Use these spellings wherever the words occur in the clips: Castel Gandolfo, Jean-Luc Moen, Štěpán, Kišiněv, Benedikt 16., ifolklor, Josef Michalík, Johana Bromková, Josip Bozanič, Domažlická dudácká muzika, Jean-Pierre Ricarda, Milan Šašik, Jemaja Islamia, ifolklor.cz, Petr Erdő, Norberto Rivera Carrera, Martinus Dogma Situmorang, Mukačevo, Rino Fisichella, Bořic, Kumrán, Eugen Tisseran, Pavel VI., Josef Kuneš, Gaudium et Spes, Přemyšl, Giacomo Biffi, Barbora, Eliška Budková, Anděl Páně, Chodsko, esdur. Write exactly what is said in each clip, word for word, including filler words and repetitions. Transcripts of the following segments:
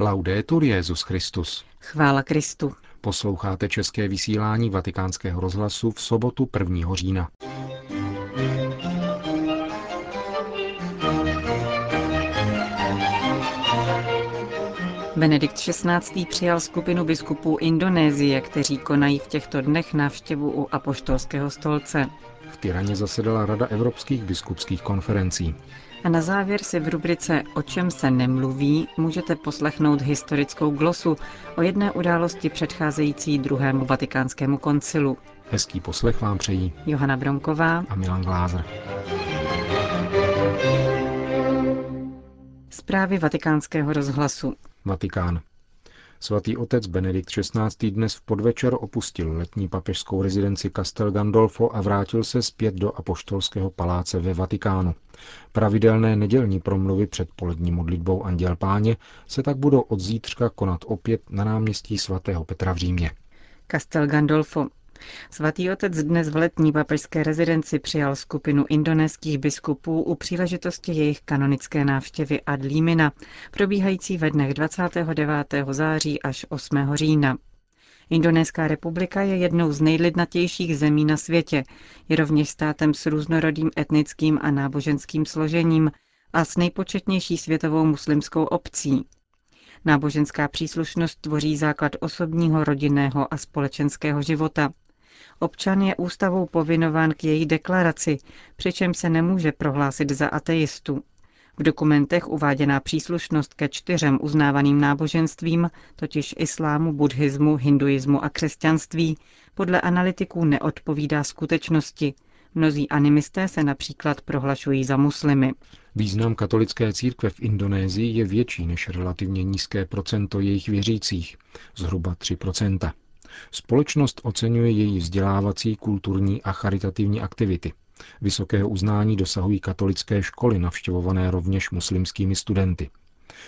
Laudetur Jesus Christus. Chvála Kristu. Posloucháte české vysílání Vatikánského rozhlasu v sobotu prvního října. Benedikt šestnáctý. Přijal skupinu biskupů Indonésie, kteří konají v těchto dnech návštěvu u apoštolského stolce. V Tyraně zasedala Rada evropských biskupských konferencí. A na závěr si v rubrice O čem se nemluví můžete poslechnout historickou glosu o jedné události předcházející druhému vatikánskému koncilu. Hezký poslech vám přejí Johana Bromková a Milan Glázer. Zprávy vatikánského rozhlasu. Vatikán. Svatý otec Benedikt šestnáctý. Dnes v podvečer opustil letní papežskou rezidenci Castel Gandolfo a vrátil se zpět do apoštolského paláce ve Vatikánu. Pravidelné nedělní promluvy před polední modlitbou Anděl Páně se tak budou od zítřka konat opět na náměstí svatého Petra v Římě. Castel Gandolfo. Svatý otec dnes v letní papežské rezidenci přijal skupinu indonéských biskupů u příležitosti jejich kanonické návštěvy Ad Limina, probíhající ve dnech dvacátého devátého září až osmého října. Indonéská republika je jednou z nejlidnatějších zemí na světě, je rovněž státem s různorodým etnickým a náboženským složením a s nejpočetnější světovou muslimskou obcí. Náboženská příslušnost tvoří základ osobního, rodinného a společenského života. Občan je ústavou povinován k její deklaraci, přičemž se nemůže prohlásit za ateistu. V dokumentech uváděná příslušnost ke čtyřem uznávaným náboženstvím, totiž islámu, buddhismu, hinduismu a křesťanství, podle analytiků neodpovídá skutečnosti. Mnozí animisté se například prohlašují za muslimy. Význam katolické církve v Indonésii je větší než relativně nízké procento jejich věřících, zhruba tři procenta. Společnost oceňuje její vzdělávací, kulturní a charitativní aktivity. Vysokého uznání dosahují katolické školy, navštěvované rovněž muslimskými studenty.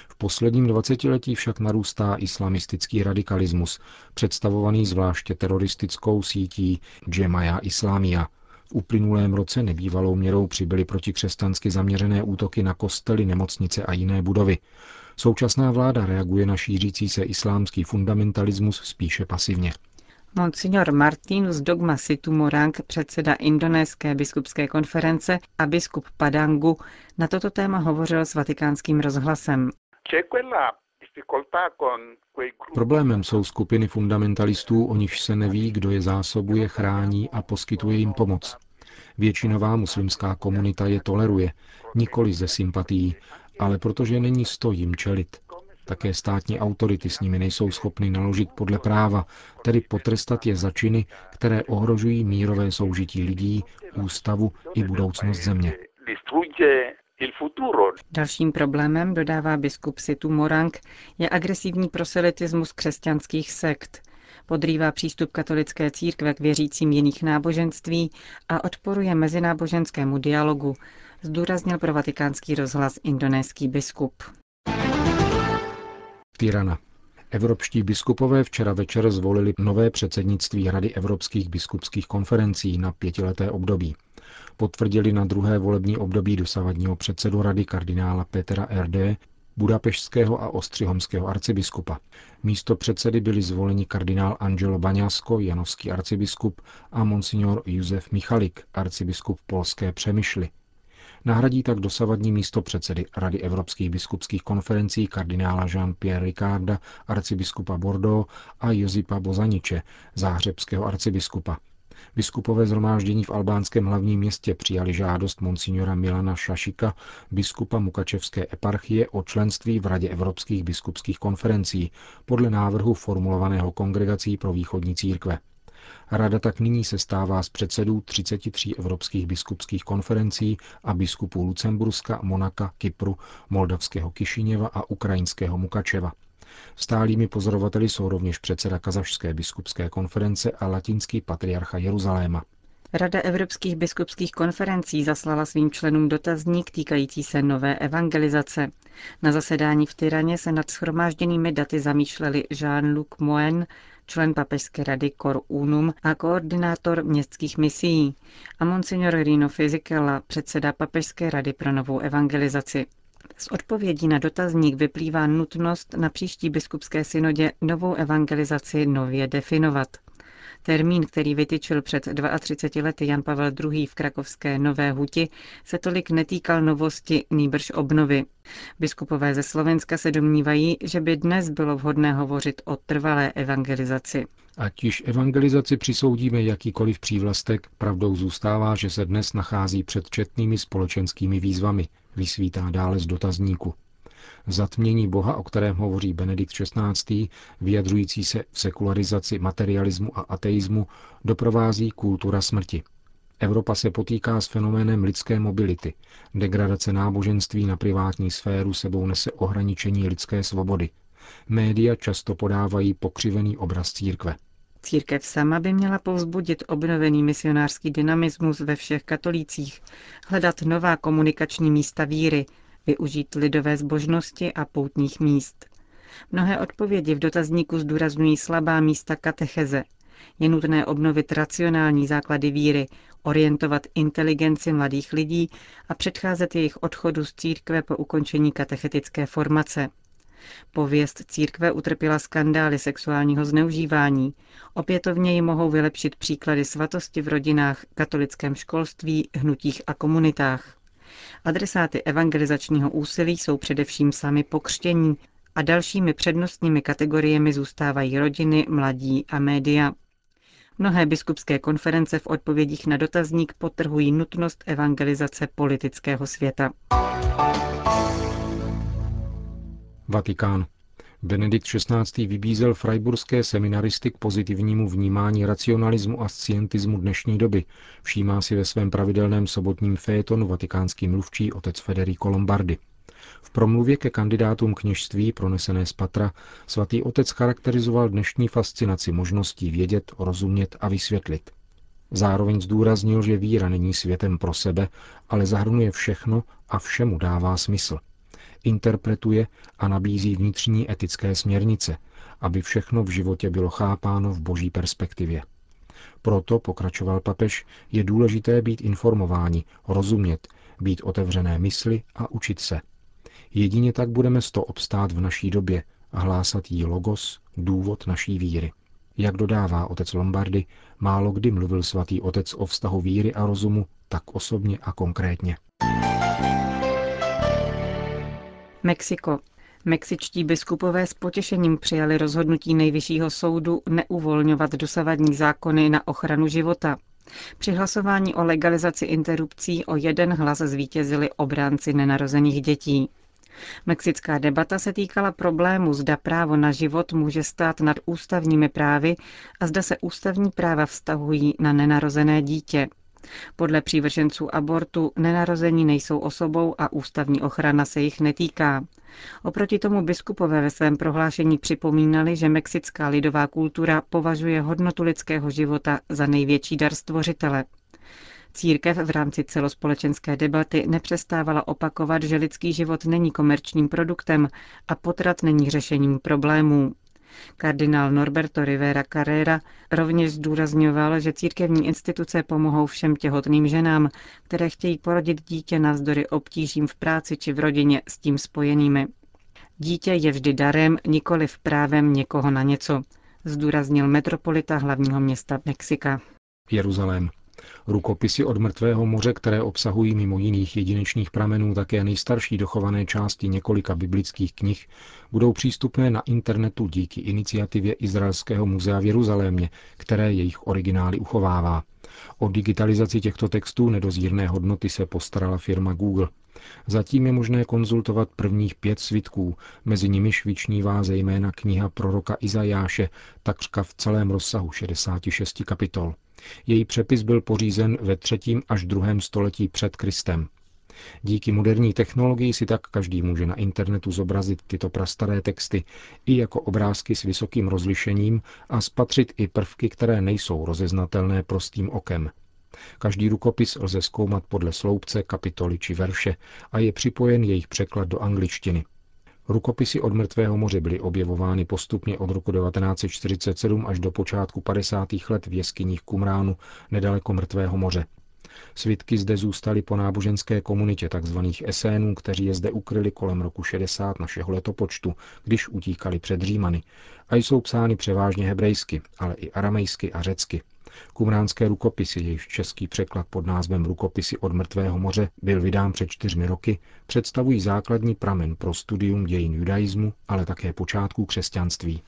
V posledním dvacetiletí však narůstá islamistický radikalismus, představovaný zvláště teroristickou sítí Jemaja Islamia. V uplynulém roce nebývalou měrou přibyly protikřesťansky zaměřené útoky na kostely, nemocnice a jiné budovy. Současná vláda reaguje na šířící se islámský fundamentalismus spíše pasivně. Monsignor Martinus Dogma Situmorang, předseda indonéské biskupské konference a biskup Padangu, na toto téma hovořil s Vatikánským rozhlasem. Čekujeme. Problémem jsou skupiny fundamentalistů, o nichž se neví, kdo je zásobuje, chrání a poskytuje jim pomoc. Většinová muslimská komunita je toleruje, nikoli ze sympatií, ale protože není sto jim čelit. Také státní autority s nimi nejsou schopny naložit podle práva, tedy potrestat je za činy, které ohrožují mírové soužití lidí, ústavu i budoucnost země. Dalším problémem, dodává biskup Situmorang, je agresivní proselitismus křesťanských sekt. Podrývá přístup katolické církve k věřícím jiných náboženství a odporuje mezináboženskému dialogu, zdůraznil pro Vatikánský rozhlas indonéský biskup. Tyrana. Evropští biskupové včera večer zvolili nové předsednictví Rady evropských biskupských konferencí na pětileté období. Potvrdili na druhé volební období dosavadního předsedu rady kardinála Petra Erdő, budapešského a ostřihomského arcibiskupa. Místo předsedy byli zvoleni kardinál Angelo Bagnasco, janovský arcibiskup, a monsignor Josef Michalík, arcibiskup polské Přemyšly. Nahradí tak dosavadní místo předsedy Rady evropských biskupských konferencí kardinála Jean-Pierre Ricarda, arcibiskupa Bordeaux, a Josipa Bozaniče, záhřebského arcibiskupa. Biskupové shromáždění v albánském hlavním městě přijali žádost monsignora Milana Šašika, biskupa Mukačevské eparchie, o členství v Radě evropských biskupských konferencí podle návrhu formulovaného Kongregací pro východní církve. Rada tak nyní sestává z předsedů třiceti tří evropských biskupských konferencí a biskupů Lucemburska, Monaka, Kypru, moldavského Kišiněva a ukrajinského Mukačeva. Stálými pozorovateli jsou rovněž předseda Kazašské biskupské konference a latinský patriarcha Jeruzaléma. Rada evropských biskupských konferencí zaslala svým členům dotazník týkající se nové evangelizace. Na zasedání v Tyraně se nad shromážděnými daty zamýšleli Jean-Luc Moen, člen papežské rady Cor Unum a koordinátor městských misií, a monsignor Rino Fisichella, předseda papežské rady pro novou evangelizaci. Z odpovědí na dotazník vyplývá nutnost na příští biskupské synodě novou evangelizaci nově definovat. Termín, který vytyčil před třiceti dvěma lety Jan Pavel druhý. V krakovské Nové Huti, se tolik netýkal novosti, nýbrž obnovy. Biskupové ze Slovenska se domnívají, že by dnes bylo vhodné hovořit o trvalé evangelizaci. Ať již evangelizaci přisoudíme jakýkoliv přívlastek, pravdou zůstává, že se dnes nachází před četnými společenskými výzvami, vysvítá dále z dotazníku. Zatmění Boha, o kterém hovoří Benedikt šestnáctý, vyjadřující se v sekularizaci materialismu a ateismu, doprovází kultura smrti. Evropa se potýká s fenoménem lidské mobility. Degradace náboženství na privátní sféru sebou nese ohraničení lidské svobody. Média často podávají pokřivený obraz církve. Církev sama by měla povzbudit obnovený misionářský dynamismus ve všech katolících, hledat nová komunikační místa víry, využít lidové zbožnosti a poutních míst. Mnohé odpovědi v dotazníku zdůrazňují slabá místa katecheze. Je nutné obnovit racionální základy víry, orientovat inteligenci mladých lidí a předcházet jejich odchodu z církve po ukončení katechetické formace. Pověst církve utrpěla skandály sexuálního zneužívání. Opětovně ji mohou vylepšit příklady svatosti v rodinách, katolickém školství, hnutích a komunitách. Adresáty evangelizačního úsilí jsou především sami pokřtění a dalšími přednostními kategoriemi zůstávají rodiny, mladí a média. Mnohé biskupské konference v odpovědích na dotazník podtrhují nutnost evangelizace politického světa. Vatikán. Benedikt šestnáctý. Vybízel freiburské seminaristy k pozitivnímu vnímání racionalismu a scientismu dnešní doby. Všímá si ve svém pravidelném sobotním fejetonu vatikánský mluvčí otec Federico Lombardi. V promluvě ke kandidátům kněžství, pronesené z patra, svatý otec charakterizoval dnešní fascinaci možností vědět, rozumět a vysvětlit. Zároveň zdůraznil, že víra není světem pro sebe, ale zahrnuje všechno a všemu dává smysl. Interpretuje a nabízí vnitřní etické směrnice, aby všechno v životě bylo chápáno v boží perspektivě. Proto, pokračoval papež, je důležité být informováni, rozumět, být otevřené mysli a učit se. Jedině tak budeme sto obstát v naší době a hlásat jí logos, důvod naší víry. Jak dodává otec Lombardi, málo kdy mluvil svatý otec o vztahu víry a rozumu tak osobně a konkrétně. Mexiko. Mexičtí biskupové s potěšením přijali rozhodnutí nejvyššího soudu neuvolňovat dosavadní zákony na ochranu života. Při hlasování o legalizaci interrupcí o jeden hlas zvítězili obránci nenarozených dětí. Mexická debata se týkala problému, zda právo na život může stát nad ústavními právy a zda se ústavní práva vztahují na nenarozené dítě. Podle přívrženců abortu nenarození nejsou osobou a ústavní ochrana se jich netýká. Oproti tomu biskupové ve svém prohlášení připomínali, že mexická lidová kultura považuje hodnotu lidského života za největší dar stvořitele. Církev v rámci celospolečenské debaty nepřestávala opakovat, že lidský život není komerčním produktem a potrat není řešením problémů. Kardinál Norberto Rivera Carrera rovněž zdůrazňoval, že církevní instituce pomohou všem těhotným ženám, které chtějí porodit dítě navzdory obtížím v práci či v rodině s tím spojenými. Dítě je vždy darem, nikoliv právem někoho na něco, zdůraznil metropolita hlavního města Mexika. Jeruzalém. Rukopisy od Mrtvého moře, které obsahují mimo jiných jedinečných pramenů také nejstarší dochované části několika biblických knih, budou přístupné na internetu díky iniciativě Izraelského muzea v Jeruzalémě, které jejich originály uchovává. O digitalizaci těchto textů nedozírné hodnoty se postarala firma Google. Zatím je možné konzultovat prvních pět svitků, mezi nimiž vyčnívá zejména kniha proroka Izajáše, takřka v celém rozsahu šedesáti šesti kapitol. Její přepis byl pořízen ve třetím až druhém století před Kristem. Díky moderní technologii si tak každý může na internetu zobrazit tyto prastaré texty i jako obrázky s vysokým rozlišením a spatřit i prvky, které nejsou rozeznatelné prostým okem. Každý rukopis lze zkoumat podle sloupce, kapitoly či verše a je připojen jejich překlad do angličtiny. Rukopisy od Mrtvého moře byly objevovány postupně od roku devatenáct set čtyřicet sedm až do počátku padesátých let v jeskyních Kumránu nedaleko Mrtvého moře. Svitky zde zůstaly po náboženské komunitě tzv. Esénů, kteří je zde ukryli kolem roku šedesát našeho letopočtu, když utíkali před Římany, a jsou psány převážně hebrejsky, ale i aramejsky a řecky. Kumránské rukopisy, jejichž český překlad pod názvem Rukopisy od mrtvého moře byl vydán před čtyřmi roky, představují základní pramen pro studium dějin judaismu, ale také počátků křesťanství.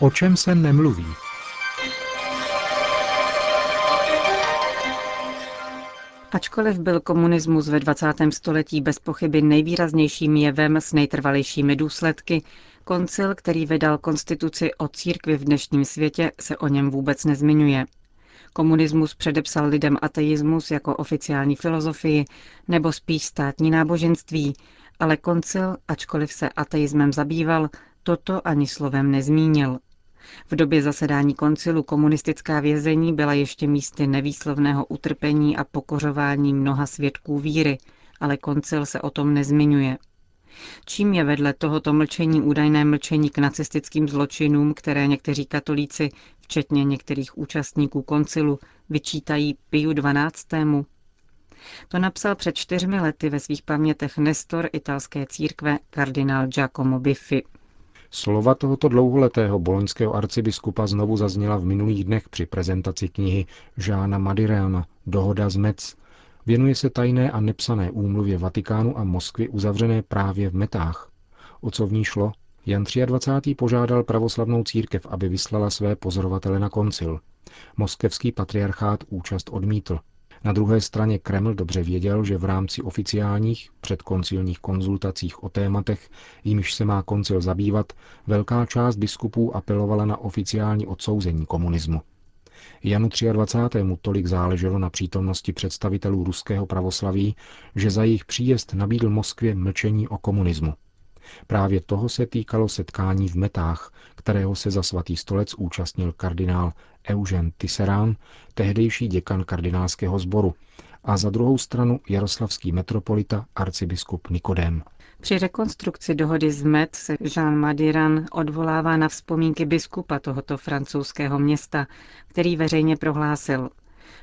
O čem se nemluví? Ačkoliv byl komunismus ve dvacátém století bez pochyby nejvýraznějším jevem s nejtrvalejšími důsledky, koncil, který vydal konstituci o církvi v dnešním světě, se o něm vůbec nezmiňuje. Komunismus předepsal lidem ateismus jako oficiální filozofii nebo spíš státní náboženství, ale koncil, ačkoliv se ateismem zabýval, toto ani slovem nezmínil. V době zasedání koncilu komunistická vězení byla ještě místy nevýslovného utrpení a pokořování mnoha svědků víry, ale koncil se o tom nezmiňuje. Čím je vedle tohoto mlčení údajné mlčení k nacistickým zločinům, které někteří katolíci, včetně některých účastníků koncilu, vyčítají Piu dvanáctému? To napsal před čtyřmi lety ve svých pamětech nestor italské církve kardinál Giacomo Biffi. Slova tohoto dlouholetého boloňského arcibiskupa znovu zazněla v minulých dnech při prezentaci knihy Žána Madireana Dohoda z Metz. Věnuje se tajné a nepsané úmluvě Vatikánu a Moskvy uzavřené právě v Metách. O co v ní šlo? Jan dvacátý třetí požádal pravoslavnou církev, aby vyslala své pozorovatele na koncil. Moskevský patriarchát účast odmítl. Na druhé straně Kreml dobře věděl, že v rámci oficiálních předkoncilních konzultacích o tématech, jimž se má koncil zabývat, velká část biskupů apelovala na oficiální odsouzení komunismu. Janu dvacátému třetímu tolik záleželo na přítomnosti představitelů ruského pravoslaví, že za jejich příjezd nabídl Moskvě mlčení o komunismu. Právě toho se týkalo setkání v Metách, kterého se za svatý stolec účastnil kardinál Eugen Tisseran, tehdejší děkan kardinálského sboru, a za druhou stranu jaroslavský metropolita arcibiskup Nikodém. Při rekonstrukci dohody z Metz se Jean Madireanu odvolává na vzpomínky biskupa tohoto francouzského města, který veřejně prohlásil: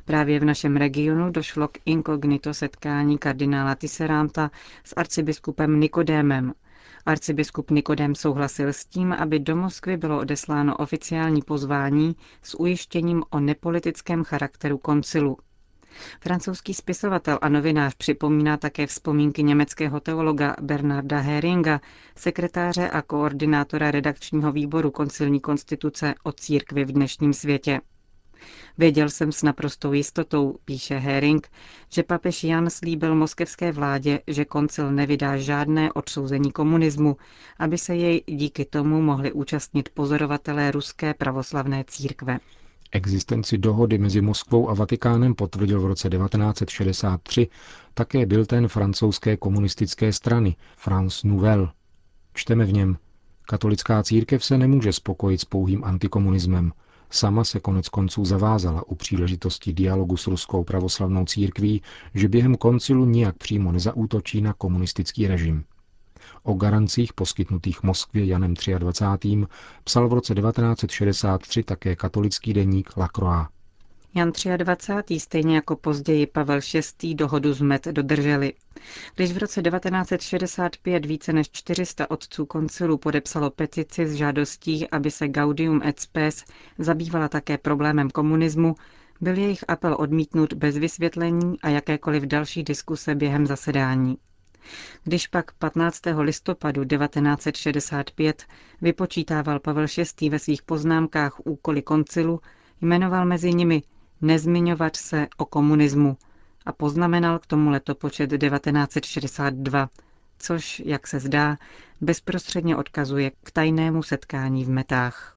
právě v našem regionu došlo k inkognito setkání kardinála Tisseranta s arcibiskupem Nikodémem. Arcibiskup Nikodém souhlasil s tím, aby do Moskvy bylo odesláno oficiální pozvání s ujištěním o nepolitickém charakteru koncilu. Francouzský spisovatel a novinář připomíná také vzpomínky německého teologa Bernarda Heringa, sekretáře a koordinátora redakčního výboru koncilní konstituce o církvi v dnešním světě. Věděl jsem s naprostou jistotou, píše Hering, že papež Jan slíbil moskevské vládě, že koncil nevydá žádné odsouzení komunismu, aby se jej díky tomu mohli účastnit pozorovatelé ruské pravoslavné církve. Existenci dohody mezi Moskvou a Vatikánem potvrdil v roce devatenáct set šedesát tři také bulletin francouzské komunistické strany France Nouvelle. Čteme v něm: katolická církev se nemůže spokojit s pouhým antikomunismem. Sama se konec konců zavázala u příležitosti dialogu s ruskou pravoslavnou církví, že během koncilu nijak přímo nezaútočí na komunistický režim. O garancích poskytnutých Moskvě Janem dvacátým třetím psal v roce devatenáct set šedesát tři také katolický deník La Croix. Jan dvacátý třiatý stejně jako později Pavel šestý dohodu z Metz dodrželi. Když v roce devatenáct set šedesát pět více než čtyři sta otců koncilu podepsalo petici s žádostí, aby se Gaudium et Spes zabývala také problémem komunismu, byl jejich apel odmítnut bez vysvětlení a jakékoliv další diskuse během zasedání. Když pak patnáctého listopadu devatenáct set šedesát pět vypočítával Pavel šestý ve svých poznámkách úkoly koncilu, jmenoval mezi nimi nezmiňovat se o komunismu a poznamenal k tomu letopočet devatenáct set šedesát dva, což, jak se zdá, bezprostředně odkazuje k tajnému setkání v Metách.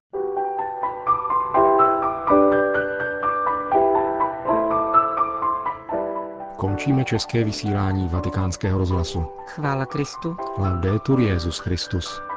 Končíme české vysílání Vatikánského rozhlasu. Chvála Kristu. Laudetur Jesus Christus.